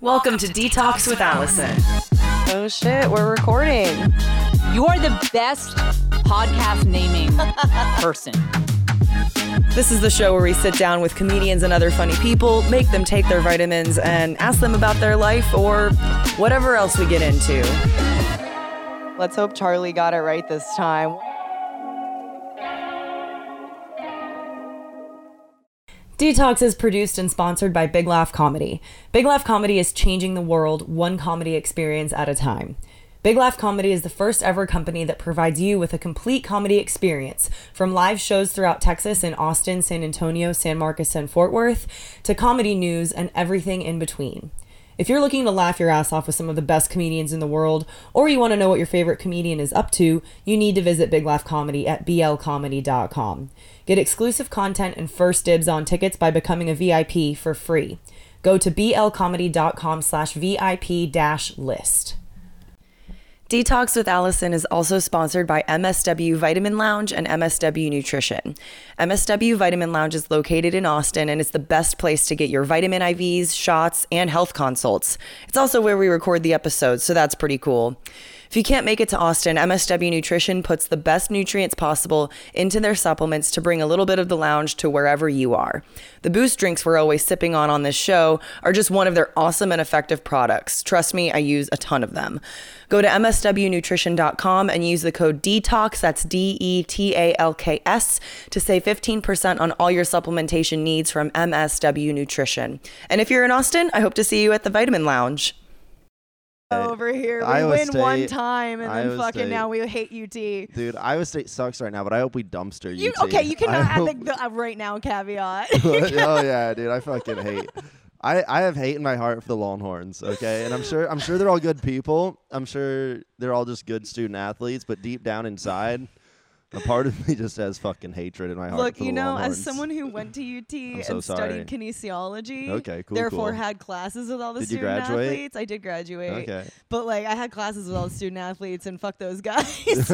Welcome to Detox with Allison. Oh shit, we're recording. You are the best podcast naming person. This is the show where we sit down with comedians and other funny people, make them take their vitamins, and ask them about their life or whatever else we get into. Let's hope Charlie got it right this time. Detox is produced and sponsored by Big Laugh Comedy. Big Laugh Comedy is changing the world one comedy experience at a time. Big Laugh Comedy is the first ever company that provides you with a complete comedy experience, from live shows throughout Texas in Austin, San Antonio, San Marcos, and Fort Worth, to comedy news and everything in between. If you're looking to laugh your ass off with some of the best comedians in the world, or you want to know what your favorite comedian is up to, you need to visit Big Laugh Comedy at blcomedy.com. Get exclusive content and first dibs on tickets by becoming a VIP for free. Go to blcomedy.com/VIP-list. Detox with Allison is also sponsored by MSW Vitamin Lounge and MSW Nutrition. MSW Vitamin Lounge is located in Austin, and it's the best place to get your vitamin IVs, shots, and health consults. It's also where we record the episodes, so that's pretty cool. If you can't make it to Austin, MSW Nutrition puts the best nutrients possible into their supplements to bring a little bit of the lounge to wherever you are. The boost drinks we're always sipping on this show are just one of their awesome and effective products. Trust me, I use a ton of them. Go to MSWNutrition.com and use the code DETALKS, that's DETALKS, to save 15% on all your supplementation needs from MSW Nutrition. And if you're in Austin, I hope to see you at the Vitamin Lounge. Over here, we Iowa win State, one time, and Iowa then fucking State. Now we hate UT. Dude, Iowa State sucks right now, but I hope we dumpster UT. Okay, you cannot add the right now caveat. Oh yeah, dude, I fucking hate. I have hate in my heart for the Longhorns. Okay, and I'm sure they're all good people. I'm sure they're all just good student athletes, but deep down inside, a part of me just has fucking hatred in my heart. Look, you know, Longhorns. As someone who went to UT studied kinesiology, okay, cool, therefore had classes with all the student athletes. I did graduate. Okay. But, like, I had classes with all the student athletes, and fuck those guys.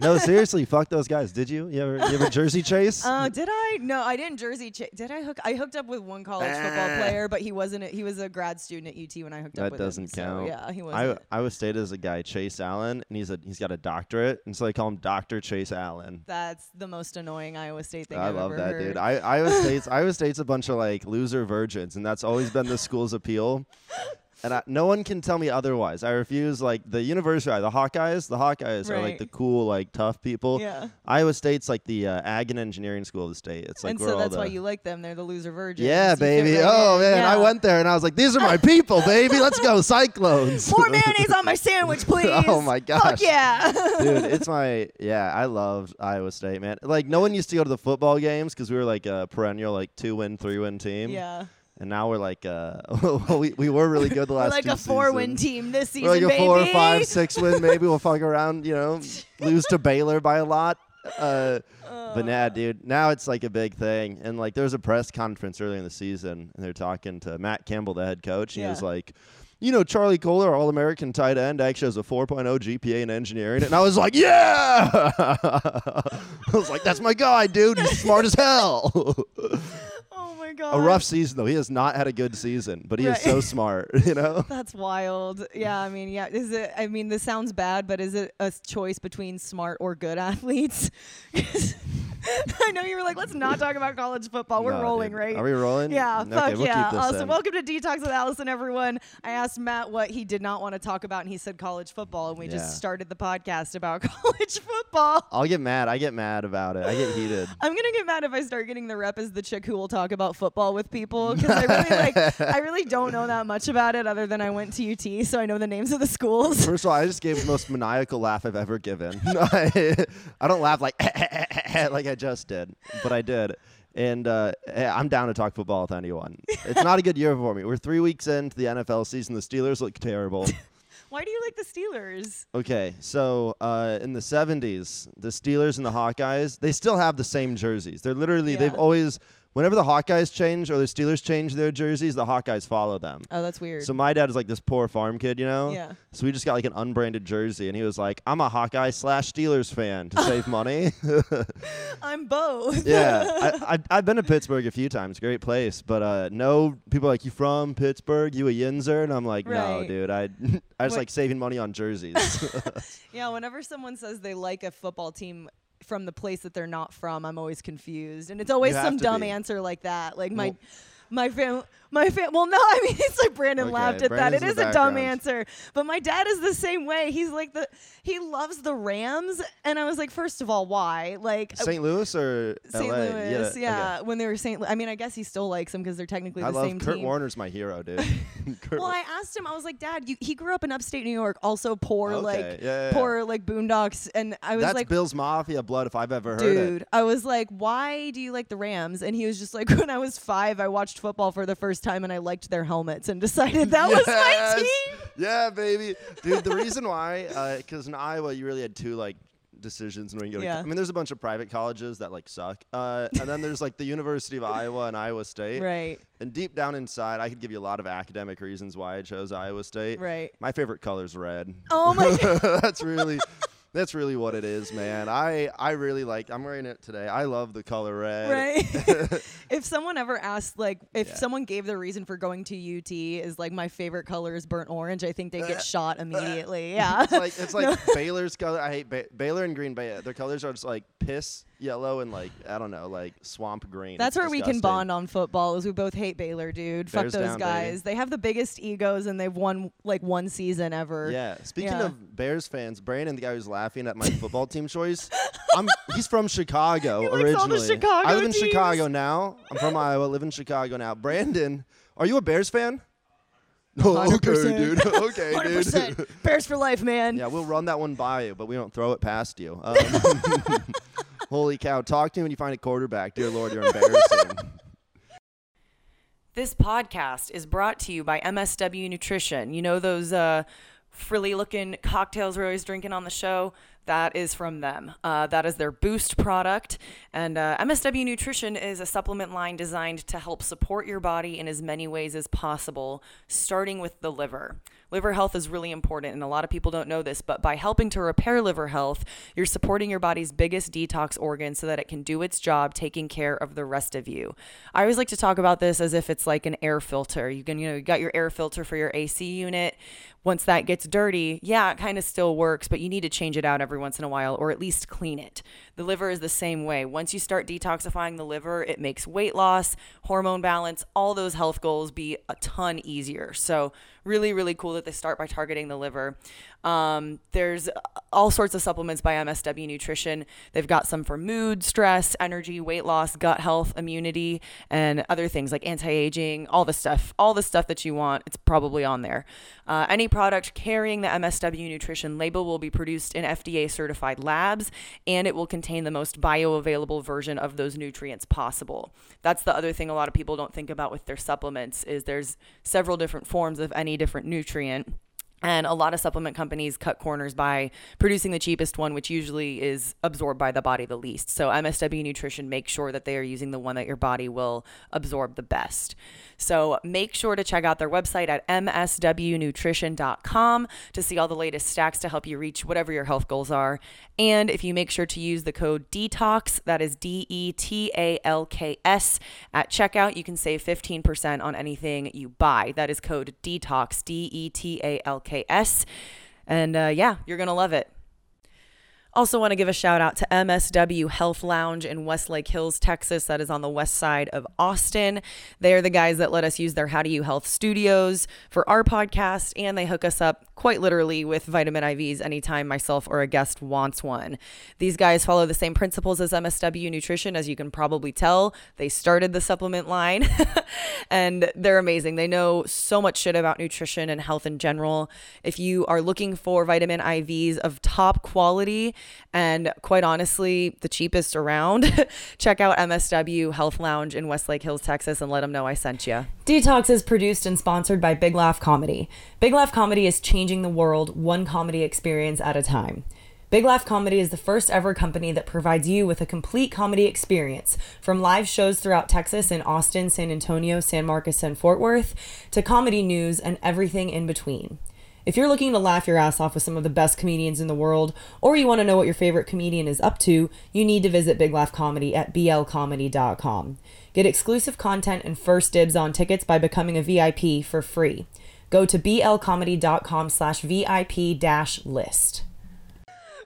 No, seriously, fuck those guys. Did you? You ever jersey chase? Did I? No, I didn't jersey chase. Did I hook? I hooked up with one college football player, but he was a grad student at UT when I hooked up with him. That doesn't count. So, yeah, he wasn't. Iowa State is a guy, Chase Allen, and he's got a doctorate, and so they call him Dr. Chase Allen. That's the most annoying Iowa State thing I've ever heard. Dude. Iowa State's a bunch of like loser virgins, and that's always been the school's appeal. And no one can tell me otherwise. I refuse. Like the university, the Hawkeyes right. Are like the cool, like tough people. Yeah. Iowa State's like the ag and engineering school of the state. It's like, and so that's why you like them. They're the loser virgins. Yeah, baby. Oh man, yeah. I went there and I was like, these are my people, baby. Let's go Cyclones. More mayonnaise on my sandwich, please. Oh my gosh. Fuck yeah. Dude, I loved Iowa State, man. Like no one used to go to the football games because we were like a perennial like 2-win, 3-win team. Yeah. And now we're like, we were really good the last like 2 seasons. Like a 4-win team this season, baby. We're like a 4, 5, 6-win. Maybe we'll fuck around, you know, lose to Baylor by a lot. But nah, dude, now it's like a big thing. And like there was a press conference earlier in the season, and they're talking to Matt Campbell, the head coach. And he was like, you know, Charlie Kohler, our All-American tight end, actually has a 4.0 GPA in engineering. And I was like, yeah! I was like, that's my guy, dude. He's smart as hell. God. A rough season though. He has not had a good season, but he is so smart, you know? That's wild. Yeah, I mean, yeah. Is it this sounds bad, but is it a choice between smart or good athletes? I know you were like, let's not talk about college football. We're rolling, dude. Right? Are we rolling? Yeah. Okay, fuck we'll yeah. Allison, welcome to Detox with Allison, everyone. I asked Matt what he did not want to talk about, and he said college football, and we just started the podcast about college football. I'll get mad. I get mad about it. I get heated. I'm gonna get mad if I start getting the rep as the chick who will talk about football with people, because I really don't know that much about it, other than I went to UT, so I know the names of the schools. First of all, I just gave the most maniacal laugh I've ever given. I don't laugh like like I just did, but I did. And I'm down to talk football with anyone. It's not a good year for me. We're 3 weeks into the NFL season. The Steelers look terrible. Why do you like the Steelers? Okay, so in the 70s, the Steelers and the Hawkeyes, they still have the same jerseys. They're literally, they've always Whenever the Hawkeyes change or the Steelers change their jerseys, the Hawkeyes follow them. Oh, that's weird. So my dad is like this poor farm kid, you know? Yeah. So we just got like an unbranded jersey, and he was like, I'm a Hawkeye/Steelers fan to save money. I'm both. Yeah. I've been to Pittsburgh a few times. Great place. But no, people are like, you from Pittsburgh? You a Yinzer? And I'm like, no, dude. I just like saving money on jerseys. Yeah, whenever someone says they like a football team from the place that they're not from, I'm always confused, and it's always some dumb answer like that. Like my family. Well, no, I mean, it's like Brandon laughed at that. It is a dumb answer, but my dad is the same way. He's like he loves the Rams, and I was like, first of all, why? Like St. Louis or St. LA? Louis, yeah. Okay. When they were I mean, I guess he still likes them because they're technically the same team. Kurt Warner's my hero, dude. Well, I asked him. I was like, Dad, he grew up in upstate New York, also poor, like boondocks, and I was that's Bill's Mafia blood if I've ever heard it. Dude, I was like, why do you like the Rams? And he was just like, when I was 5, I watched football for the first time and I liked their helmets and decided that was my team. Yeah, baby. Dude, the reason why, because in Iowa you really had two like decisions when you go. Yeah. I mean, there's a bunch of private colleges that like suck, and then there's like the University of Iowa and Iowa State. Right. And deep down inside, I could give you a lot of academic reasons why I chose Iowa State. Right. My favorite color is red. Oh my God. That's really what it is, man. I really like. I'm wearing it today. I love the color red. Right. If someone ever asked, like, someone gave their reason for going to UT is like my favorite color is burnt orange, I think they get shot immediately. Yeah. It's like Baylor's color. I hate Baylor and Green Bay. Their colors are just like piss yellow and like I don't know, like swamp green. That's where we can bond on football. Is we both hate Baylor, dude. Fuck those guys. They have the biggest egos and they've won like one season ever. Yeah. Speaking of Bears fans, Brandon, the guy who's laughing at my football team choice, he's from Chicago originally. All the Chicago I live in Chicago now. I'm from Iowa. Live in Chicago now. Brandon, are you a Bears fan? 100%. Dude. Okay, 100%. Dude. Bears for life, man. Yeah, we'll run that one by you, but we don't throw it past you. Holy cow. Talk to me when you find a quarterback. Dear Lord, you're embarrassing. This podcast is brought to you by MSW Nutrition. You know those frilly-looking cocktails we're always drinking on the show? That is from them. That is their Boost product. And MSW Nutrition is a supplement line designed to help support your body in as many ways as possible, starting with the liver. Liver health is really important, and a lot of people don't know this, but by helping to repair liver health, you're supporting your body's biggest detox organ so that it can do its job taking care of the rest of you. I always like to talk about this as if it's like an air filter. You got your air filter for your AC unit. Once that gets dirty, yeah, it kind of still works, but you need to change it out every once in a while, or at least clean it. The liver is the same way. Once you start detoxifying the liver, it makes weight loss, hormone balance, all those health goals be a ton easier. So really, really cool that they start by targeting the liver. There's all sorts of supplements by MSW Nutrition. They've got some for mood, stress, energy, weight loss, gut health, immunity, and other things like anti-aging, all the stuff that you want. It's probably on there. Any product carrying the MSW Nutrition label will be produced in FDA certified labs, and it will contain the most bioavailable version of those nutrients possible. That's the other thing a lot of people don't think about with their supplements is there's several different forms of any different nutrient. And a lot of supplement companies cut corners by producing the cheapest one, which usually is absorbed by the body the least. So MSW Nutrition makes sure that they are using the one that your body will absorb the best. So make sure to check out their website at MSWNutrition.com to see all the latest stacks to help you reach whatever your health goals are. And if you make sure to use the code DETALKS, that is DETALKS, at checkout, you can save 15% on anything you buy. That is code DETALKS, DETALKS. And you're going to love it. Also want to give a shout out to MSW Health Lounge in Westlake Hills, Texas. That is on the west side of Austin. They are the guys that let us use their How Do You Health studios for our podcast, and they hook us up quite literally with vitamin IVs anytime myself or a guest wants one. These guys follow the same principles as MSW Nutrition, as you can probably tell. They started the supplement line, and they're amazing. They know so much shit about nutrition and health in general. If you are looking for vitamin IVs of top quality, and quite honestly, the cheapest around, check out MSW Health Lounge in Westlake Hills, Texas, and let them know I sent you. Detox is produced and sponsored by Big Laugh Comedy. Big Laugh Comedy is changing the world one comedy experience at a time. Big Laugh Comedy is the first ever company that provides you with a complete comedy experience, from live shows throughout Texas in Austin, San Antonio, San Marcos, and Fort Worth, to comedy news and everything in between. If you're looking to laugh your ass off with some of the best comedians in the world, or you want to know what your favorite comedian is up to, you need to visit Big Laugh Comedy at blcomedy.com. Get exclusive content and first dibs on tickets by becoming a VIP for free. Go to blcomedy.com/VIP-list.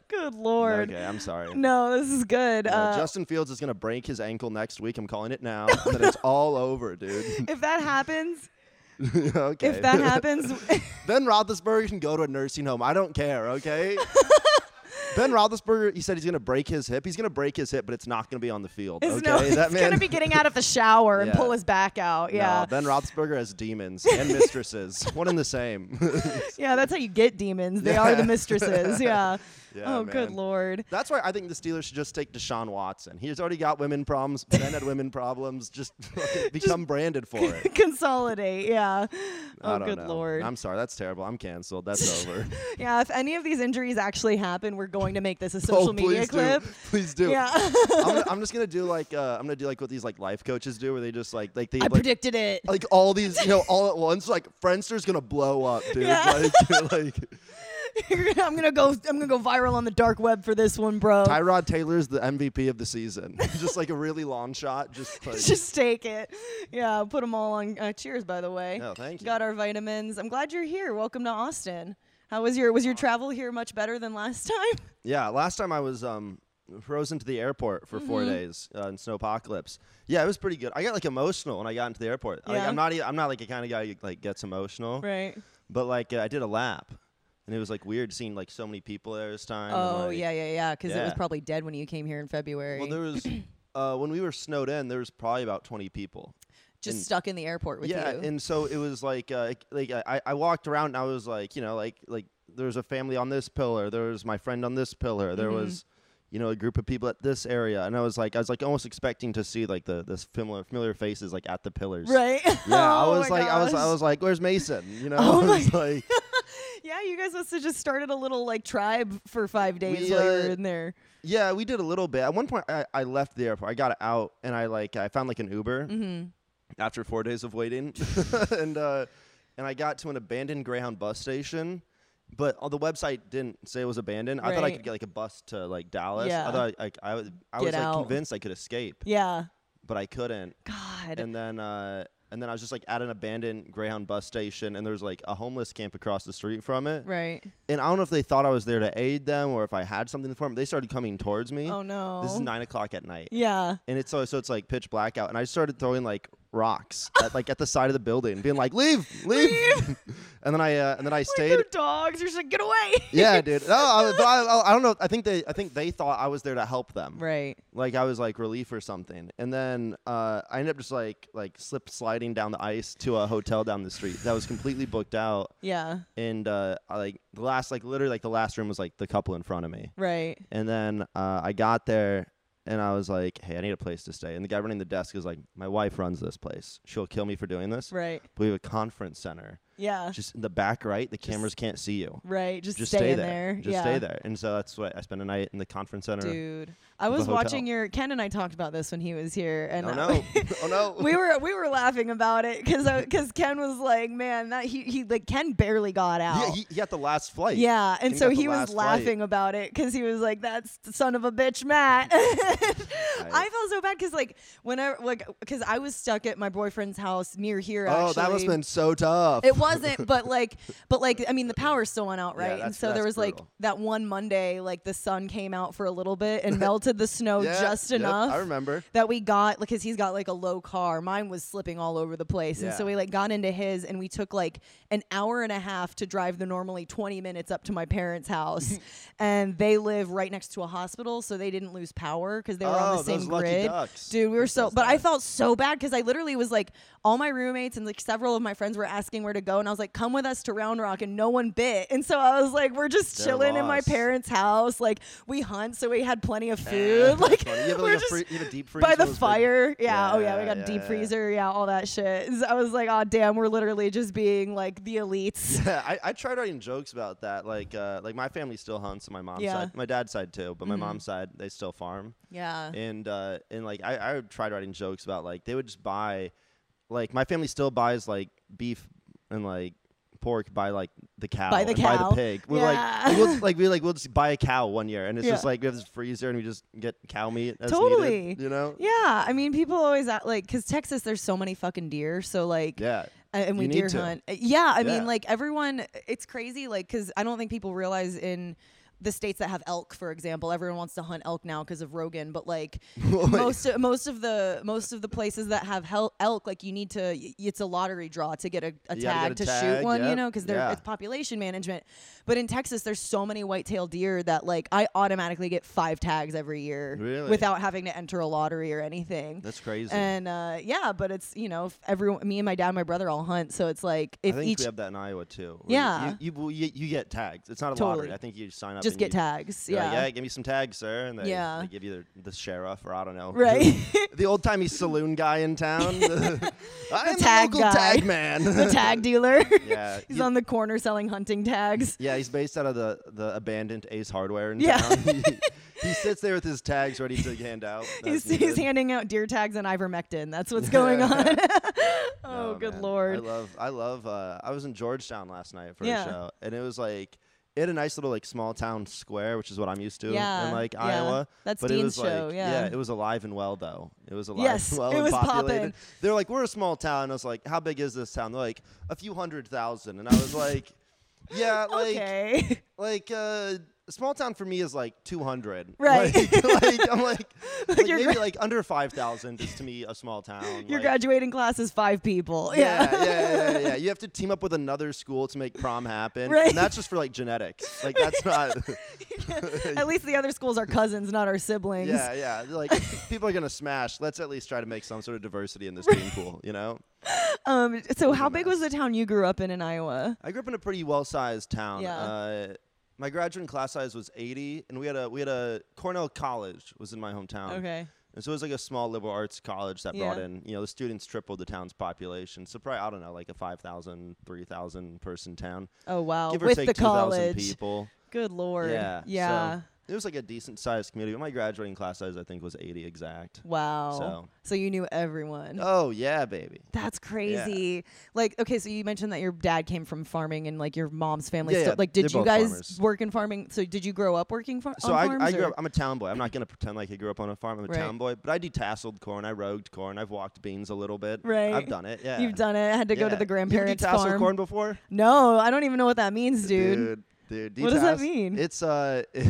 Good Lord. Okay, I'm sorry. No, this is good. Justin Fields is going to break his ankle next week. I'm calling it now. But it's all over, dude. If that happens... okay. If that happens... Ben Roethlisberger can go to a nursing home. I don't care, okay? Ben Roethlisberger, he said he's going to break his hip. He's going to break his hip, but it's not going to be on the field. Okay? No, he's going to be getting out of the shower and pull his back out. Yeah. No, Ben Roethlisberger has demons and mistresses. One and the same. Yeah, that's how you get demons. They are the mistresses. Yeah. Yeah, oh, man. Good Lord. That's why I think the Steelers should just take Deshaun Watson. He's already got women problems. Ben had women problems. Just become branded for it. Consolidate, yeah. I don't know. Lord. I'm sorry. That's terrible. I'm canceled. That's over. Yeah, if any of these injuries actually happen, we're going to make this a social media clip. Please do. Yeah. I'm just going to do like what these like life coaches do, where they just like they predicted it. Like all these, all at once. Like Friendster's going to blow up, dude. Yeah. Like I'm gonna go viral on the dark web for this one, bro. Tyrod Taylor's the MVP of the season. Just like a really long shot. Just take it. Yeah, put them all on. Cheers, by the way. No, thank you. Got our vitamins. I'm glad you're here. Welcome to Austin. How was your travel here? Much better than last time? Yeah, last time I was frozen to the airport for 4 days in snowpocalypse. Yeah, it was pretty good. I got like emotional when I got into the airport. Yeah. Like, I'm not like a kind of guy who like gets emotional. Right. But like I did a lap. And it was, like, weird seeing, like, so many people there this time. Oh, like, yeah, because it was probably dead when you came here in February. Well, there was, when we were snowed in, there was probably about 20 people. Just stuck in the airport with you. Yeah, and so it was, I walked around, and I was, like, there was a family on this pillar. There was my friend on this pillar. There was, a group of people at this area. And I was almost expecting to see, like, the familiar faces, like, at the pillars. Right. Yeah, I was like, where's Mason? Yeah, you guys must have just started a little, tribe for 5 days while you were in there. Yeah, we did a little bit. At one point, I left the airport. I got out, and I found, an Uber after 4 days of waiting. And I got to an abandoned Greyhound bus station, but the website didn't say it was abandoned. Right. I thought I could get, a bus to, Dallas. Yeah. I thought I was convinced I could escape. Yeah. But I couldn't. God. And then I was just at an abandoned Greyhound bus station, and there's a homeless camp across the street from it. Right. And I don't know if they thought I was there to aid them or if I had something for them. They started coming towards me. Oh no. This is 9:00 at night. Yeah. And it's so it's pitch black out, and I started throwing rocks at the side of the building, being leave. and then I stayed. They're dogs. You're just get away. Yeah, dude. No, I don't know. I think they thought I was there to help them. Right. I was relief or something. And then I ended up just sliding down the ice to a hotel down the street that was completely booked out. Yeah. And the last room was the couple in front of me. Right. And then I got there. And I was like, hey, I need a place to stay. And the guy running the desk is like, my wife runs this place. She'll kill me for doing this. Right. But we have a conference center. Yeah. Just in the back right, the cameras can't see you. Right. Just stay there. Just stay there. And so that's what I spent a night in the conference center. Dude. I was watching Ken and I talked about this when he was here. And Oh, no. We were laughing about it because Ken was like, man, that he Ken barely got out. Yeah, he got the last flight. Yeah. And so he was laughing about it because he was like, that's the son of a bitch, Matt. I felt so bad because because I was stuck at my boyfriend's house near here. Oh, that must have been so tough. It wasn't, but I mean, the power's still went out, right? Yeah, and so there was brutal. That one Monday, the sun came out for a little bit and melted the snow just enough. I remember that we got because he's got a low car. Mine was slipping all over the place, and so we got into his, and we took an hour and a half to drive the normally 20 minutes up to my parents' house, and they live right next to a hospital, so they didn't lose power because they were on the same grid. Dude, we were so, but I felt so bad because I literally was all my roommates and several of my friends were asking where to go. show, and I was like, come with us to Round Rock, and no one bit. And so I was like, we're just chilling in my parents' house. Like, we hunt, so we had plenty of food. Like, you have a deep freezer. By the fire. Yeah. Oh, yeah. We got a deep freezer. Yeah. All that shit. So I was like, oh, damn. We're literally just being like the elites. Yeah. I tried writing jokes about that. Like my family still hunts on my mom's side. My dad's side, too. But my mom's side, they still farm. Yeah. And like, I tried writing jokes about, like, they would just buy, like, my family still buys, like, beef and, like, pork by, like, the cow. By the cow. By the pig. We're like, we'll just buy a cow one year. And it's just, like, we have this freezer and we just get cow meat as needed, you know? Yeah. I mean, people always, like, because Texas, there's so many fucking deer. So, like. Yeah. And we deer hunt. Yeah. I mean, like, everyone, it's crazy, like, because I don't think people realize in the states that have elk, for example, everyone wants to hunt elk now because of Rogan, but like most of the places that have elk, like you need to, it's a lottery draw to get a tag, shoot one, you know, because it's population management. But in Texas, there's so many white-tailed deer that like I automatically get 5 tags every year without having to enter a lottery or anything. That's crazy. And but it's, you know, everyone, me and my dad, and my brother all hunt, so it's like if I think we have that in Iowa too. Yeah, you get tags. It's not a lottery. I think you sign up. Just get tags. Yeah. Like, yeah, give me some tags, sir. And they give you the sheriff or I don't know. Right. The old timey saloon guy in town. I'm tag the local tag man. The tag dealer. Yeah. He's on the corner selling hunting tags. Yeah, he's based out of the abandoned Ace Hardware in town. He sits there with his tags ready to hand out. He's handing out deer tags and ivermectin. That's what's going on. Oh, good man. Lord. I was in Georgetown last night for a show, and it was like, it had a nice little like small town square, which is what I'm used to in like Iowa. That's Dean's show. It was alive and well though. It was alive and well and populated. Poppin'. They're like, we're a small town. I was like, how big is this town? They're like, a few 100,000. And I was like, yeah, like okay. Like small town for me is like 200. Right. Like I'm like maybe like under 5,000 is to me a small town. Your graduating class is 5 people. Yeah. You have to team up with another school to make prom happen. Right. And that's just for like genetics. Like that's not. At least the other schools are cousins, not our siblings. Yeah. Like people are gonna smash. Let's at least try to make some sort of diversity in this team pool. You know. So how big was the town you grew up in Iowa? I grew up in a pretty well-sized town. Yeah. My graduating class size was 80, and we had a Cornell College was in my hometown. Okay. And so it was like a small liberal arts college that brought in, you know, the students tripled the town's population. So probably, I don't know, like a 5,000, 3,000 person town. Oh, wow. Give or take 2,000 people. Good Lord. Yeah. So it was like a decent sized community. But my graduating class size, I think, was 80 exact. Wow. So you knew everyone. Oh, yeah, baby. That's crazy. Yeah. Like, okay, so you mentioned that your dad came from farming and, like, your mom's family. Yeah, like, did you guys work in farming? So did you grow up working on farms? So I grew up, I'm a town boy. I'm not going to pretend like I grew up on a farm. I'm a town boy. But I detasseled corn. I rogued corn. I've walked beans a little bit. Right. I've done it, yeah. You've done it. I had to go to the grandparents' farm. Have you detasseled corn before? No, I don't even know what that means, dude. Dude, what does that mean? It's okay,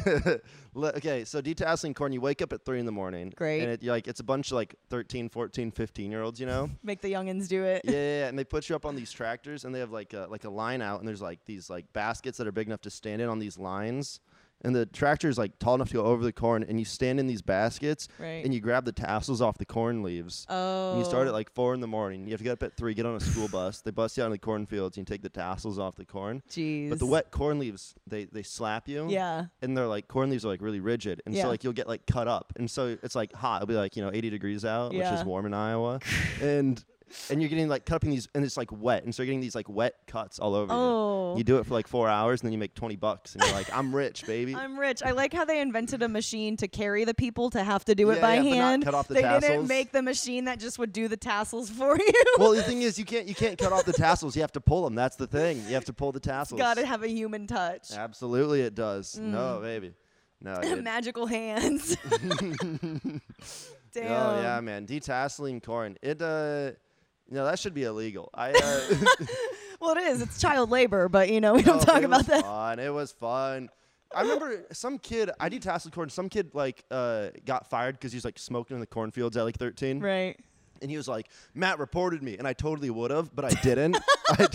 so detasseling corn, you wake up at 3 in the morning. Great. And it's a bunch of like 13, 14, 15-year-olds, you know? Make the youngins do it. Yeah, and they put you up on these tractors, and they have like a line out, and there's like these like baskets that are big enough to stand in on these lines. And the tractor is like tall enough to go over the corn, and you stand in these baskets, and you grab the tassels off the corn leaves. Oh. And you start at like 4 in the morning. You have to get up at 3, get on a school bus. They bust you out in the cornfields, and you take the tassels off the corn. Jeez. But the wet corn leaves, they slap you. Yeah. And they're like, corn leaves are like really rigid, and so like you'll get like cut up, and so it's like hot. It'll be like 80 degrees out, which is warm in Iowa, and you're getting like cut up in these, and it's like wet, and so you're getting these like wet cuts all over you. You do it for like 4 hours, and then you make $20, and you're like, I'm rich, baby. I'm rich. I like how they invented a machine to carry the people to have to do it by hand. But not cut off the tassels. They didn't make the machine that just would do the tassels for you. Well, the thing is, you can't cut off the tassels. You have to pull them. That's the thing. You have to pull the tassels. Got to have a human touch. Absolutely, it does. No, baby, no. Magical hands. Damn. Oh yeah, man. Detasseling corn. It No, that should be illegal. Well, it is. It's child labor, but, we don't talk about that. It was fun. I remember some kid, I detasseled corn. Some kid, got fired because he was, smoking in the cornfields at, 13. Right. And he was like, Matt reported me. And I totally would have, but I didn't. I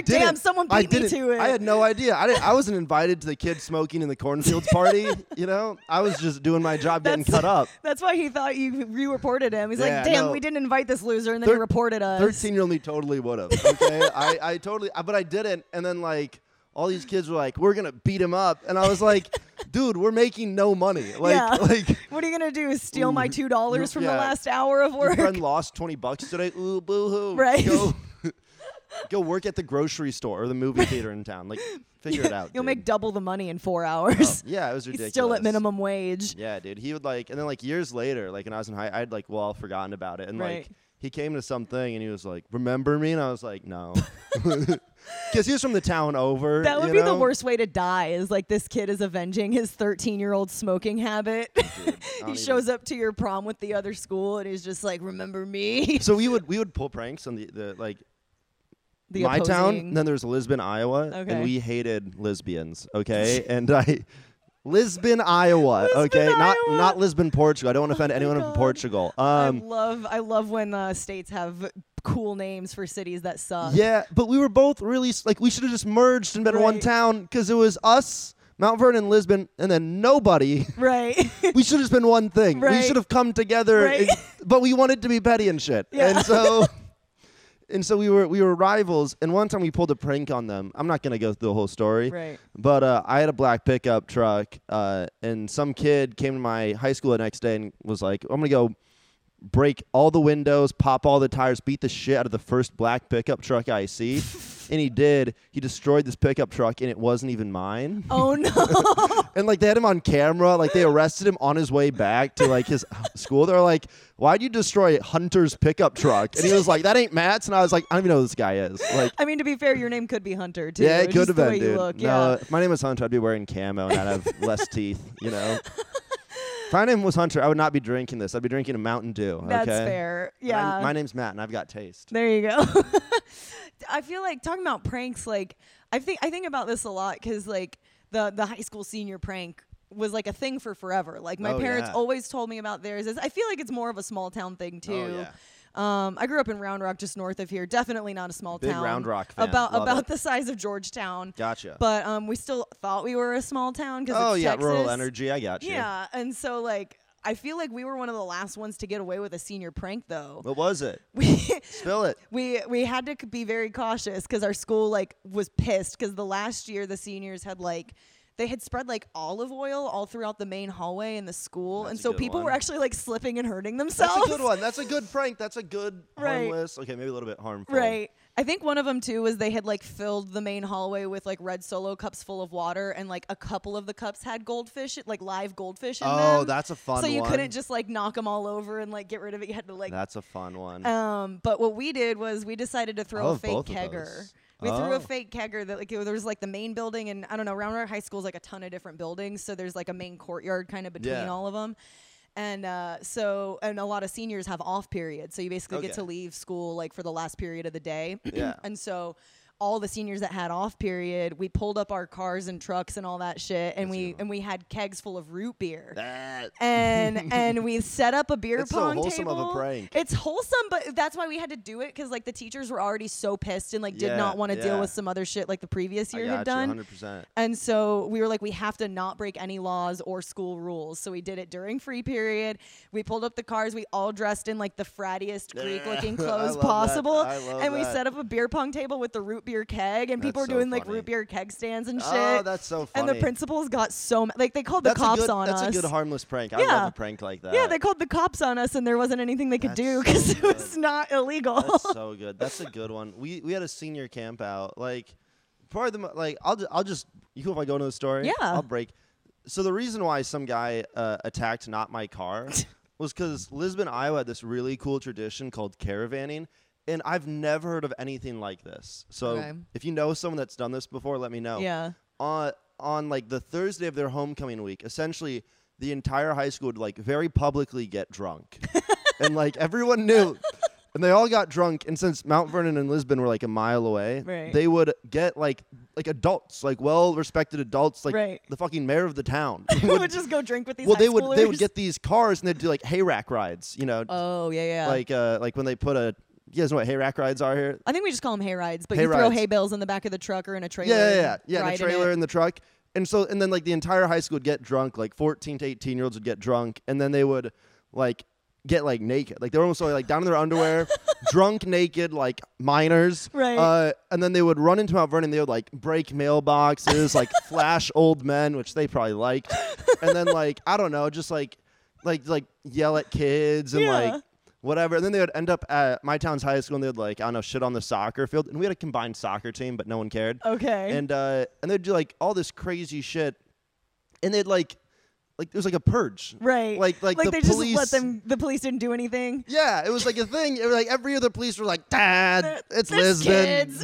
didn't. Damn, someone beat me to it. I had no idea. I wasn't invited to the kid smoking in the cornfields party. You know, I was just doing my job, getting cut up. That's why he thought you reported him. He's like, damn, we didn't invite this loser. And then he reported us. 13-year-old totally would have. Okay, I totally, but I didn't. And then like, all these kids were like, we're going to beat him up. And I was like, dude, we're making no money. What are you going to do? Is steal my $2 from the last hour of work? Your friend lost $20 today. Ooh, boo-hoo. Right. Go work at the grocery store or the movie theater in town. Like, figure it out. You'll make double the money in 4 hours. Oh, yeah, it was ridiculous. He's still at minimum wage. Yeah, dude. He would like, and then like years later, like when I was in high, I'd like, well, forgotten about it. And like, he came to something and he was like, remember me? And I was like, no. Because he was from the town over. That would be the worst way to die, is like this kid is avenging his 13-year-old smoking habit. Dude, he shows up to your prom with the other school and he's just like, remember me? So we would pull pranks on the like the my opposing town. And then there's Lisbon, Iowa. Okay. And we hated lesbians. Okay. And Lisbon, Iowa. Lisbon, okay, Iowa. Not Lisbon, Portugal. I don't want to offend anyone from Portugal. I love when states have cool names for cities that suck. Yeah, but we were both really like, we should have just merged and been one town, because it was us, Mount Vernon, Lisbon, and then nobody. Right. We should have just been one thing. Right. We should have come together. Right. But we wanted to be petty and shit. Yeah. And so. And so we were rivals, and one time we pulled a prank on them. I'm not going to go through the whole story. Right. But I had a black pickup truck, and some kid came to my high school the next day and was like, I'm going to go break all the windows, pop all the tires, beat the shit out of the first black pickup truck I see. And he did. He destroyed this pickup truck, and it wasn't even mine. Oh, no. And, like, they had him on camera. Like, they arrested him on his way back to, like, his school. They were like, why'd you destroy Hunter's pickup truck? And he was like, that ain't Matt's. And I was like, I don't even know who this guy is. Like, I mean, to be fair, your name could be Hunter, too. Yeah, it could have been, dude. No, yeah. If my name was Hunter, I'd be wearing camo and I'd have less teeth, you know? If my name was Hunter, I would not be drinking this. I'd be drinking a Mountain Dew. That's fair. Yeah. My name's Matt, and I've got taste. There you go. I feel like talking about pranks, like I think about this a lot, because like the high school senior prank was like a thing for forever. Like my parents always told me about theirs. I feel like it's more of a small town thing too. Oh, yeah. I grew up in Round Rock, just north of here. Definitely not a small town. Big Round Rock fan. About the size of Georgetown. Gotcha. But we still thought we were a small town because it's Texas. Rural energy. I gotcha. Yeah, and so like I feel like we were one of the last ones to get away with a senior prank, though. What was it? Spill it. We had to be very cautious because our school like was pissed because the last year the seniors had like. They had spread like olive oil all throughout the main hallway in the school. That's and so people were actually like slipping and hurting themselves. That's a good one. That's a good prank. That's a good harmless. Okay, maybe a little bit harmful. Right. I think one of them too was they had like filled the main hallway with like red Solo cups full of water, and like a couple of the cups had goldfish, like live goldfish in them. Oh, that's a fun one. So you couldn't just like knock them all over and like get rid of it. You had to like. That's a fun one. But what we did was we decided to throw a fake kegger. We threw a fake kegger that like there was like the main building, and I don't know, Round Rock High School is like a ton of different buildings, so there's like a main courtyard kind of between all of them. And and a lot of seniors have off periods, so you basically get to leave school like for the last period of the day. Yeah. And so all the seniors that had off period, we pulled up our cars and trucks and all that shit, and we had kegs full of root beer, and we set up a beer pong table. It's so wholesome of a prank. It's wholesome, but that's why we had to do it, because like the teachers were already so pissed and like did not want to deal with some other shit like the previous year had done. 100%. And so we were like, we have to not break any laws or school rules, so we did it during free period. We pulled up the cars. We all dressed in like the frattiest Greek looking clothes possible, and we set up a beer pong table with the root beer. Keg and that's people were doing like root beer keg stands and shit. Oh, that's so funny. And the principals got so like they called the cops on us. That's a good harmless prank. I love a prank like that. Yeah, they called the cops on us and there wasn't anything they could do because it was not illegal. That's so good. That's a good one. We had a senior camp out. Like probably the I'll just you cool if I go into the story? Yeah. I'll break. So the reason why some guy attacked not my car was because Lisbon, Iowa had this really cool tradition called caravanning. And I've never heard of anything like this. So if you know someone that's done this before, let me know. Yeah. On like the Thursday of their homecoming week, essentially the entire high school would like very publicly get drunk. And like everyone knew And they all got drunk, and since Mount Vernon and Lisbon were like a mile away, right, they would get like adults, like well-respected adults, like right, the fucking mayor of the town. Would just go drink with these high schoolers. Well, they would get these cars, and they'd do like hayrack rides, you know. Oh, yeah, yeah. Like when they put a... You guys know what hay rack rides are here? I think we just call them hay rides, but you throw hay bales in the back of the truck or in a trailer. Yeah, in a trailer in the truck. And then like the entire high school would get drunk, like 14 to 18 year olds would get drunk, and then they would like get like naked. Like they were almost like down in their underwear, drunk, naked, like minors. Right. And then they would run into Mount Vernon, they would like break mailboxes, like flash old men, which they probably liked. And then like, I don't know, just like yell at kids and like whatever. And then they would end up at my town's high school and they would like, I don't know, shit on the soccer field. And we had a combined soccer team, but no one cared. Okay. And they'd do like all this crazy shit. And they'd like it was like a purge. Right. Like the police. Just let them, the police didn't do anything. Yeah. It was like a thing. It was like every other police were like, Dad, it's Lisbon.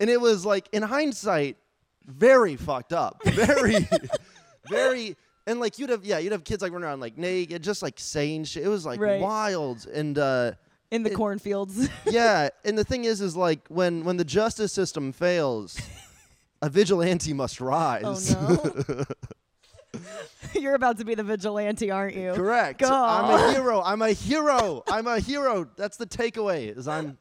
And it was like, in hindsight, very fucked up. Very, very. And like you'd have kids like running around like naked, just like saying shit. It was like wild and in the cornfields. Yeah, and the thing is like when the justice system fails, a vigilante must rise. Oh no. You're about to be the vigilante, aren't you? Correct. Go. I'm a hero. That's the takeaway. Is I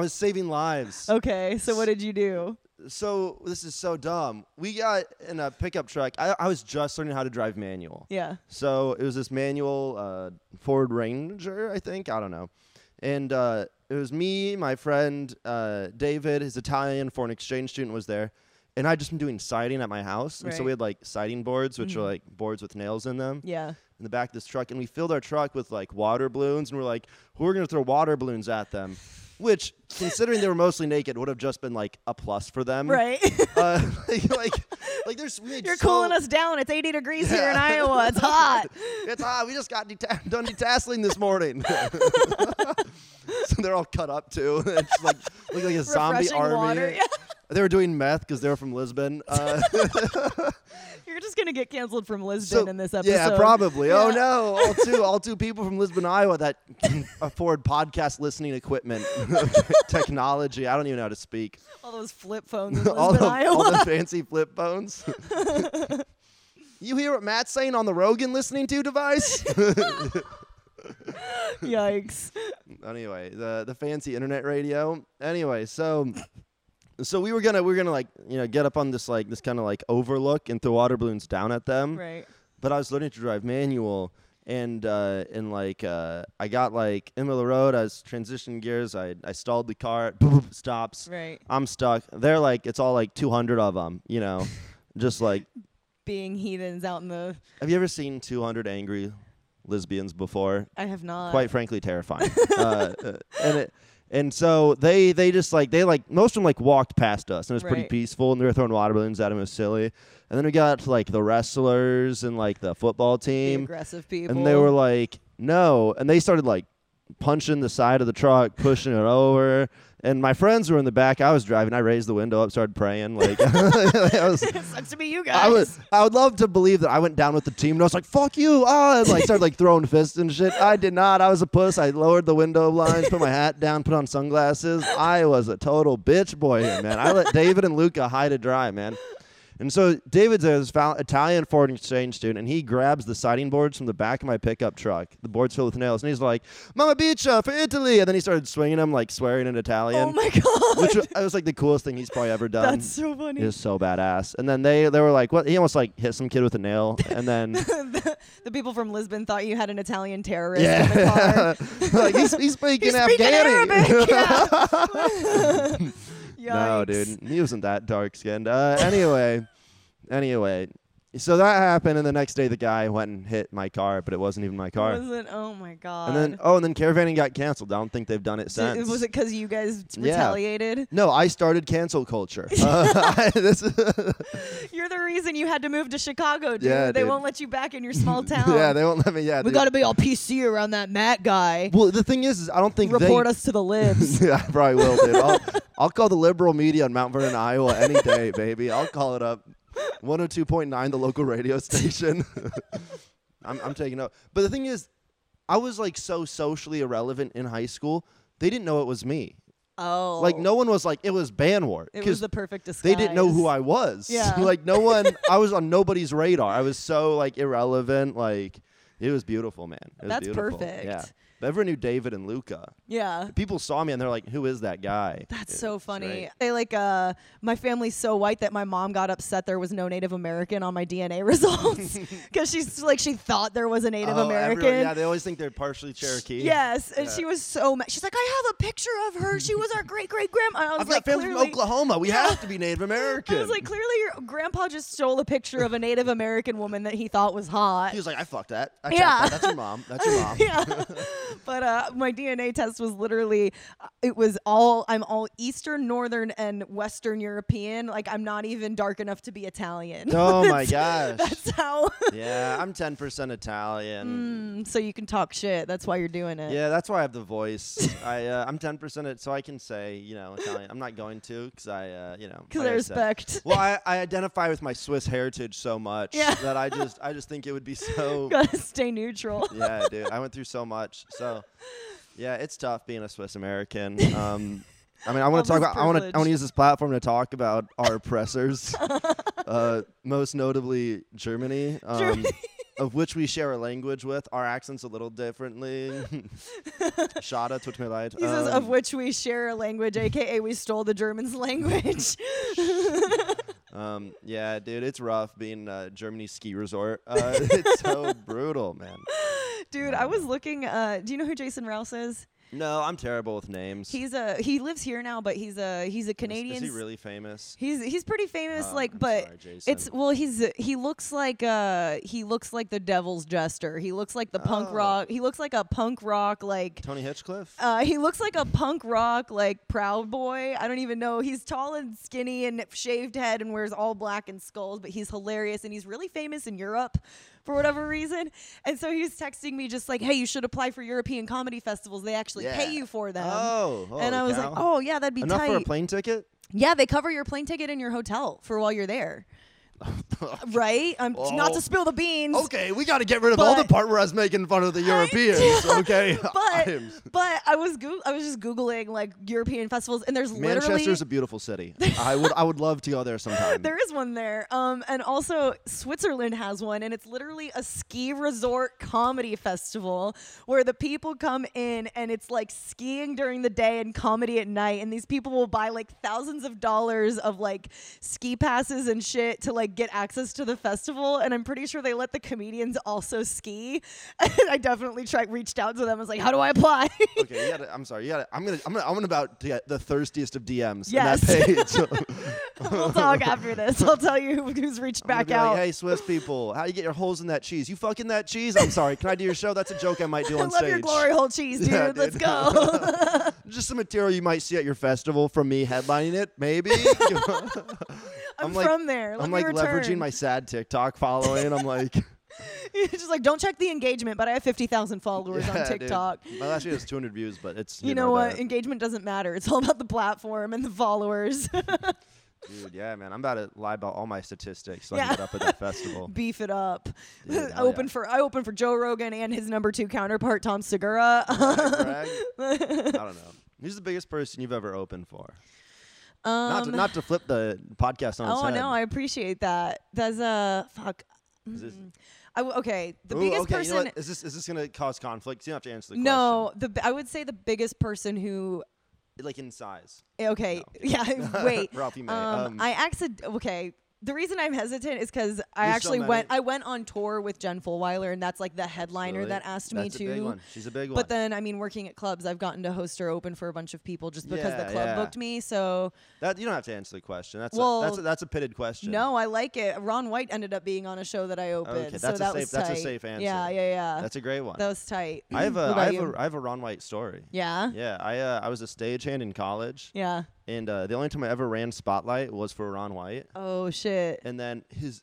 was saving lives. Okay, so what did you do? So this is so dumb. We got in a pickup truck. I was just learning how to drive manual. Yeah. So it was this manual Ford Ranger, I think. I don't know. And it was me, my friend David, his Italian foreign exchange student was there. And I'd just been doing siding at my house. Right. And so we had like siding boards, which are like boards with nails in them. Yeah. In the back of this truck. And we filled our truck with like water balloons. And we're like, we're going to throw water balloons at them. Which, considering they were mostly naked, would have just been like a plus for them, right? Like there's you're cooling us down. It's 80 degrees here in Iowa. It's hot. It's hot. We just got done detasseling this morning. So they're all cut up too. It's like look like a zombie army. Water, yeah. They were doing meth because they were from Lisbon. You're just gonna get canceled from Lisbon in this episode. Yeah, probably. Yeah. Oh no, all two people from Lisbon, Iowa that can afford podcast listening equipment, technology. I don't even know how to speak. All those flip phones in Lisbon, Iowa. All the fancy flip phones. You hear what Matt's saying on the Rogan listening to device? Yikes. Anyway, the fancy internet radio. Anyway, so we were gonna like, you know, get up on this like this kind of like overlook and throw water balloons down at them. Right. But I was learning to drive manual, and I got like in the middle of the road. I was transitioning gears. I stalled the car. Stops. Right. I'm stuck. They're like it's all like 200 of them. You know, just like being heathens out in the. Have you ever seen 200 angry lesbians before? I have not. Quite frankly, terrifying. And so they just like they like most of them like walked past us and it was pretty peaceful and they were throwing water balloons at him. It was silly. And then we got to like the wrestlers and like the football team, the aggressive people, and they were like no, and they started like punching the side of the truck, pushing it over. And my friends were in the back. I was driving. I raised the window up, started praying. Like, it sucks to be you guys. I would love to believe that I went down with the team and I was like, "Fuck you!" Ah, and like started like throwing fists and shit. I did not. I was a puss. I lowered the window blinds, put my hat down, put on sunglasses. I was a total bitch boy here, man. I let David and Luca hide and dry, man. And so David's an Italian foreign exchange student, and he grabs the siding boards from the back of my pickup truck. The boards filled with nails, and he's like, "Mamma Bicha for Italy!" And then he started swinging them, like swearing in Italian. Oh my god! Which was like the coolest thing he's probably ever done. That's so funny. It was so badass. And then they were like, "What?" He almost like hit some kid with a nail, and then the people from Lisbon thought you had an Italian terrorist in the car. Like, he's speaking Afghani. Yeah. Yikes. No, dude, he wasn't that dark-skinned. Anyway, so that happened, and the next day the guy went and hit my car, but it wasn't even my car. It wasn't? Oh, my God. And then caravanning got canceled. I don't think they've done it since. Was it because you guys retaliated? No, I started cancel culture. You're the reason you had to move to Chicago, dude. Yeah, they won't let you back in your small town. Yeah, they won't let me. Yeah, we got to be all PC around that Matt guy. Well, the thing is I don't think report us to the libs. Yeah, I probably will, dude. I'll call the liberal media in Mount Vernon, Iowa any day, baby. I'll call it up. 102.9, the local radio station. I'm taking note. But the thing is, I was like so socially irrelevant in high school they didn't know it was me. Oh. Like, no one was like, it was Banwart. It was the perfect disguise. They didn't know who I was. Yeah. Like, no one, I was on nobody's radar. I was so, like, irrelevant. Like, it was beautiful, man. That's beautiful. Perfect. Yeah. Everyone knew David and Luca. Yeah. People saw me and they're like, who is that guy? That's so funny. They like, my family's so white that my mom got upset there was no Native American on my DNA results. Because she's like, she thought there was a Native American. Everyone, yeah, they always think they're partially Cherokee. Yes. And she was so mad. She's like, I have a picture of her. She was our great-great-grandma. And I was I've like, got family from Oklahoma. We have to be Native American. I was like, clearly your grandpa just stole a picture of a Native American woman that he thought was hot. He was like, I fucked that. I tried that. That's your mom. That's your mom. Yeah. But my DNA test was literally, it was all, I'm all Eastern, Northern, and Western European. Like, I'm not even dark enough to be Italian. Oh, my gosh. That's how. Yeah, I'm 10% Italian. So you can talk shit. That's why you're doing it. Yeah, that's why I have the voice. I'm 10% so I can say, you know, Italian. I'm not going to because I, you know. Because like I respect. Said. Well, I identify with my Swiss heritage so much that I just think it would be so. Gotta stay neutral. Yeah, dude. I went through so much. So, yeah, it's tough being a Swiss American. I mean, I want to talk about. I want to use this platform to talk about our oppressors, most notably Germany, of which we share a language with. Our accents a little differently. Schade, tut mir leid. He says, of which we share a language, aka we stole the Germans' language. Yeah, dude, it's rough being Germany's ski resort. It's so brutal, man. Dude, I was looking. Do you know who Jason Rouse is? No, I'm terrible with names. He lives here now, but he's a Canadian. Is he really famous? He's pretty famous, he looks like the Devil's Jester. He looks like the punk rock. He looks like a punk rock like Tony Hinchcliffe. He looks like a punk rock like Proud Boy. I don't even know. He's tall and skinny and shaved head and wears all black and skulls, but he's hilarious and he's really famous in Europe. For whatever reason. And so he was texting me just like, hey, you should apply for European comedy festivals. They actually pay you for them. Oh, and I was like, oh, yeah, that'd be enough tight. Enough for a plane ticket? Yeah, they cover your plane ticket and your hotel for while you're there. Right? Not to spill the beans. Okay, we got to get rid of all the part where I was making fun of the Europeans. Okay, but I was just googling like European festivals, and there's Manchester's a beautiful city. I would love to go there sometime. There is one there, and also Switzerland has one, and it's literally a ski resort comedy festival where the people come in, and it's like skiing during the day and comedy at night, and these people will buy like thousands of dollars of like ski passes and shit to like. Get access to the festival, and I'm pretty sure they let the comedians also ski. And I definitely reached out to them. I was like, "How do I apply?" Okay, I'm about to get the thirstiest of DMs. Yes. In that page. We'll talk after this. I'll tell you who's reached back out. Like, hey, Swiss people, how do you get your holes in that cheese? You fucking that cheese? I'm sorry. Can I do your show? That's a joke I might do on stage. I love your glory hole cheese, dude. Yeah, dude. Let's go. Just some material you might see at your festival from me headlining it, maybe. I'm like, from there. Leveraging my sad TikTok following. I'm like, you're just like, don't check the engagement, but I have 50,000 followers on TikTok. Dude. My last year was 200 views, but it's you know what? That. Engagement doesn't matter. It's all about the platform and the followers. Dude, yeah, man. I'm about to lie about all my statistics so I can get up at that festival. Beef it up. Dude, I open for Joe Rogan and his #2 counterpart, Tom Segura. Greg? I don't know. Who's the biggest person you've ever opened for? Not to flip the podcast on its head. Oh, no, I appreciate that. That's fuck. The biggest person... You know what? Is this going to cause conflict? You don't have to answer the question. No, I would say the biggest person who... Like in size. Okay, yeah, wait. Ralphie May. The reason I'm hesitant is because I went on tour with Jen Fulweiler, and that's like the headliner that asked me to. That's a big one. She's a big one. But then, I mean, working at clubs, I've gotten to host or open for a bunch of people just because the club booked me. So that you don't have to answer the question. That's a pitted question. No, I like it. Ron White ended up being on a show that I opened. Okay, that's a safe answer. Yeah. That's a great one. That was tight. I have a Ron White story. Yeah. Yeah. I was a stagehand in college. Yeah. And the only time I ever ran Spotlight was for Ron White. Oh, shit. And then his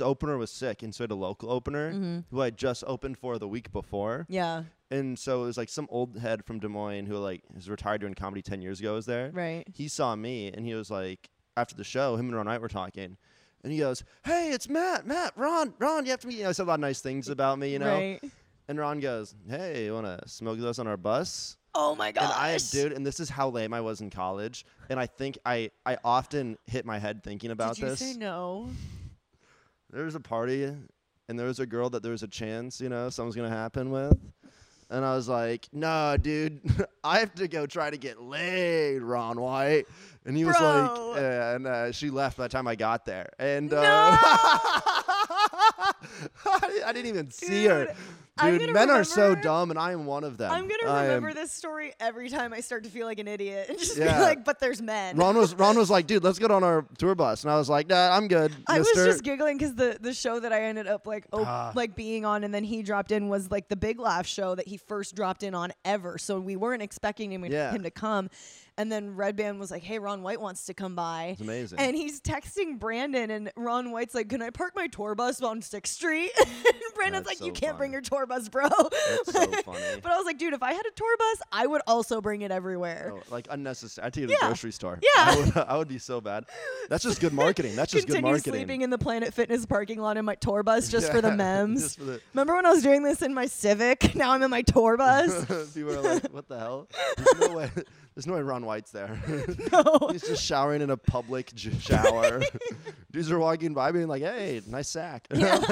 opener was sick, and so had a local opener who I just opened for the week before. Yeah. And so it was like some old head from Des Moines who like is retired doing comedy 10 years ago was there. Right. He saw me, and he was like, after the show, him and Ron White were talking. And he goes, hey, it's Matt, Ron, you have to meet. You know, I said a lot of nice things about me, you know. Right. And Ron goes, hey, you want to smoke those on our bus? Oh my gosh. And and this is how lame I was in college. And I think I often hit my head thinking about this. Did you say no? There was a party and there was a girl that there was a chance, you know, something's going to happen with. And I was like, no, dude, I have to go try to get laid, Ron White. And he was like, she left by the time I got there. And no! I didn't even see her. Dude, men are so dumb, and I am one of them. I'm going to remember this story every time I start to feel like an idiot and just be like, but there's men. Ron was like, dude, let's get on our tour bus. And I was like, nah, I'm good, mister. I was just giggling because the show that I ended up like being on and then he dropped in was like the Big Laugh show that he first dropped in on ever. So we weren't expecting him to come. And then Red Band was like, hey, Ron White wants to come by. It's amazing. And he's texting Brandon, and Ron White's like, can I park my tour bus on 6th Street? And Brandon's like, you can't bring your tour bus, bro. That's so funny. But I was like, dude, if I had a tour bus, I would also bring it everywhere. Oh, like unnecessary. I'd take it to the grocery store. Yeah. I would be so bad. That's just good marketing. That's just good marketing. Continue sleeping in the Planet Fitness parking lot in my tour bus just for the memes. Remember when I was doing this in my Civic? Now I'm in my tour bus. People are like, what the hell? There's no way. There's no way Ron White's there. No. He's just showering in a public shower. Dudes are walking by being like, hey, nice sack. Yeah.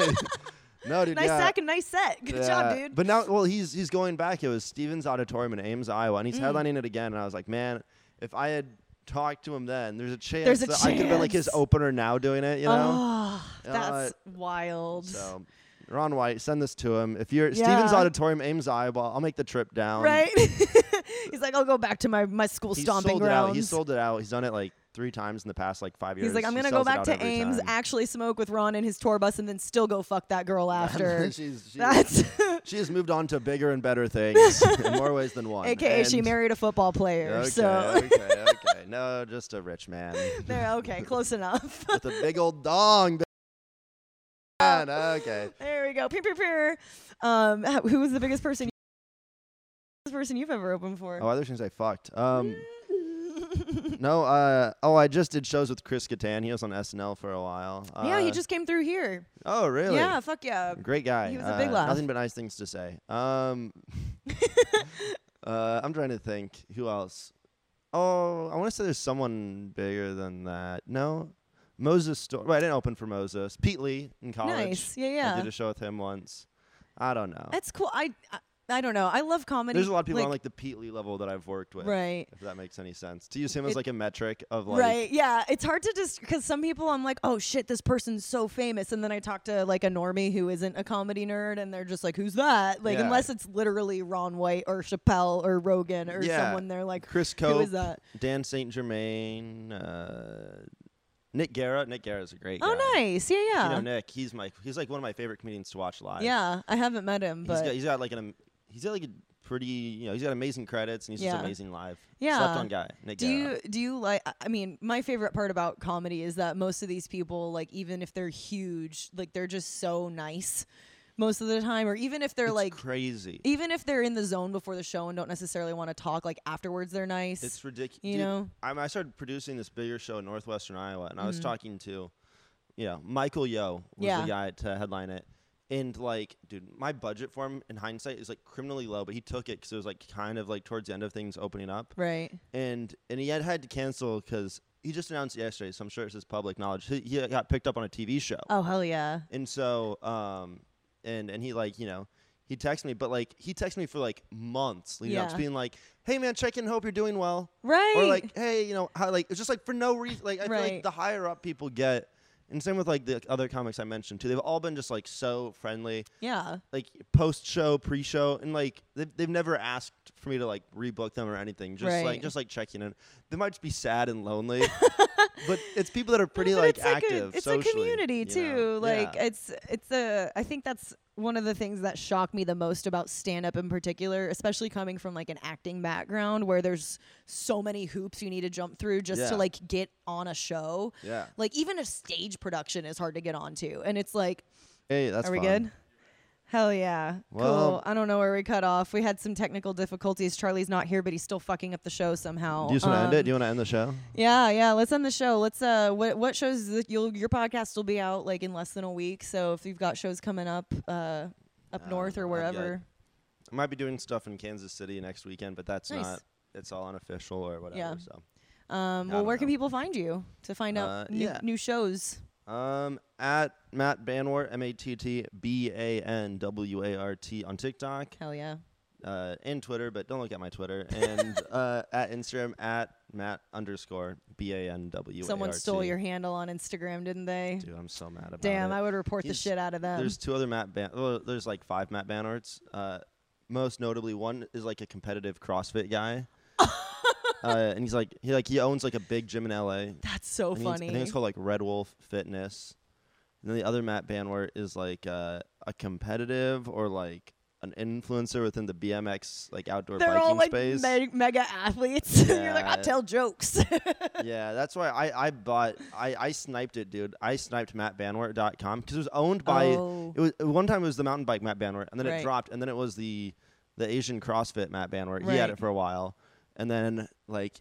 No, dude. Nice sack and nice set. Good job, dude. But now, he's going back. It was Stevens Auditorium in Ames, Iowa, and he's headlining it again. And I was like, man, if I had talked to him then, there's a chance I could have been like his opener now doing it, you know? Oh, that's wild. So. Ron White, send this to him. If you're at Stevens Auditorium, Ames, Iowa, I'll make the trip down. Right? He's like, I'll go back to my school stomping grounds. He sold it out. He's done it like 3 times in the past like 5 years. He's like, I'm going to go back to Ames, actually smoke with Ron and his tour bus, and then still go fuck that girl after. She has moved on to bigger and better things in more ways than one. AKA she married a football player. Okay, so. okay. No, just a rich man. There, okay, close enough. With a big old dong, okay. There we go. Pew, pew, pew. Who was the biggest person you've ever opened for? Oh, other things I fucked. I just did shows with Chris Kattan. He was on SNL for a while. He just came through here. Oh, really? Yeah, fuck yeah. Great guy. He was a big laugh. Nothing but nice things to say. I'm trying to think. Who else? Oh, I want to say there's someone bigger than that. No? Moses Storm. Well, I didn't open for Moses. Pete Lee in college. Nice. Yeah. I did a show with him once. I don't know. That's cool. I don't know. I love comedy. There's a lot of people on the Pete Lee level that I've worked with. Right. If that makes any sense. To use him as like a metric of like. Right. Yeah. It's hard to just because some people I'm like, oh shit, this person's so famous, and then I talk to like a normie who isn't a comedy nerd, and they're just like, who's that? Like unless it's literally Ron White or Chappelle or Rogan or someone, they're like Chris Cope, who is that? Dan St. Germain. Nick Guerra. Nick Guerra's a great guy. Oh, nice. Yeah. You know, Nick, he's like one of my favorite comedians to watch live. Yeah, I haven't met him, but he's got amazing credits and he's just amazing live. Yeah. Slept on guy, Nick Guerra. Do you like, I mean, my favorite part about comedy is that most of these people, like even if they're huge, like they're just so nice most of the time, or even if they're crazy. Even if they're in the zone before the show and don't necessarily want to talk, like afterwards they're nice. It's ridiculous. You know? I started producing this bigger show in Northwestern Iowa, and I was talking to, Michael Yo was the guy to headline it. And like, dude, my budget for him in hindsight is like criminally low, but he took it because it was like kind of like towards the end of things opening up. Right. And he had to cancel because he just announced yesterday, so I'm sure it's his public knowledge. He got picked up on a TV show. Oh, hell yeah. And so, And he he texted me, but he texted me for months leading up to being like, hey man, check in, hope you're doing well. Right. Or hey, how, it's just for no reason. I feel like the higher up people get, and same with the other comics I mentioned too, they've all been just so friendly. Yeah. Post show, pre show, and they've never asked for me to rebook them or anything. Just checking in. They might just be sad and lonely. But it's people that are pretty active socially. It's a community too. I think that's one of the things that shocked me the most about stand-up in particular, especially coming from an acting background where there's so many hoops you need to jump through just to get on a show. Yeah. Even a stage production is hard to get onto. And it's hey, that's fun. Are we good? Hell yeah. Well, cool. I don't know where we cut off. We had some technical difficulties. Charlie's not here, but he's still fucking up the show somehow. Do you just want to end it? Do you want to end the show? Yeah. Let's end the show. Let's what shows that your podcast will be out in less than a week. So if you've got shows coming up north or wherever. might be doing stuff in Kansas City next weekend, but that's nice. Not. It's all unofficial or whatever. Yeah. So. Well, where can people find you to find out new shows? At Matt Banwart, MattBanwart on TikTok. Hell yeah. And Twitter, but don't look at my Twitter. And at Instagram, at Matt_BANWART. Someone stole your handle on Instagram, didn't they? Dude, I'm so mad about it. Damn, I would report the shit out of them. There's two other there's like five Matt Banwarts. Most notably, one is like a competitive CrossFit guy. And he's like, he owns like a big gym in LA. That's so funny. I think it's called like Red Wolf Fitness. And then the other Matt Banwart is like a competitive or like an influencer within the BMX like outdoor biking space. They're all like mega athletes. Yeah. You're like, I tell jokes. Yeah, that's why I sniped it, dude. I sniped MattBanwart.com because it was owned by one time it was the mountain bike Matt Banwart, and then it dropped, and then it was the Asian CrossFit Matt Banwart. Right. He had it for a while, and then like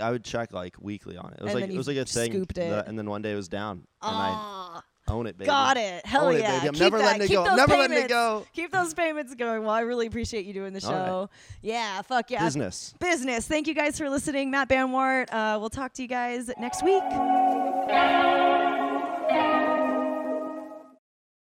I would check like weekly on it. It was like a thing, and then one day it was down. And I own it, baby. Got it. Hell yeah. Baby. I'm never letting it go. Never letting it go. Keep those payments going. Well, I really appreciate you doing the show. Right. Yeah. Fuck yeah. Business. Thank you guys for listening. Matt Banwart. We'll talk to you guys next week.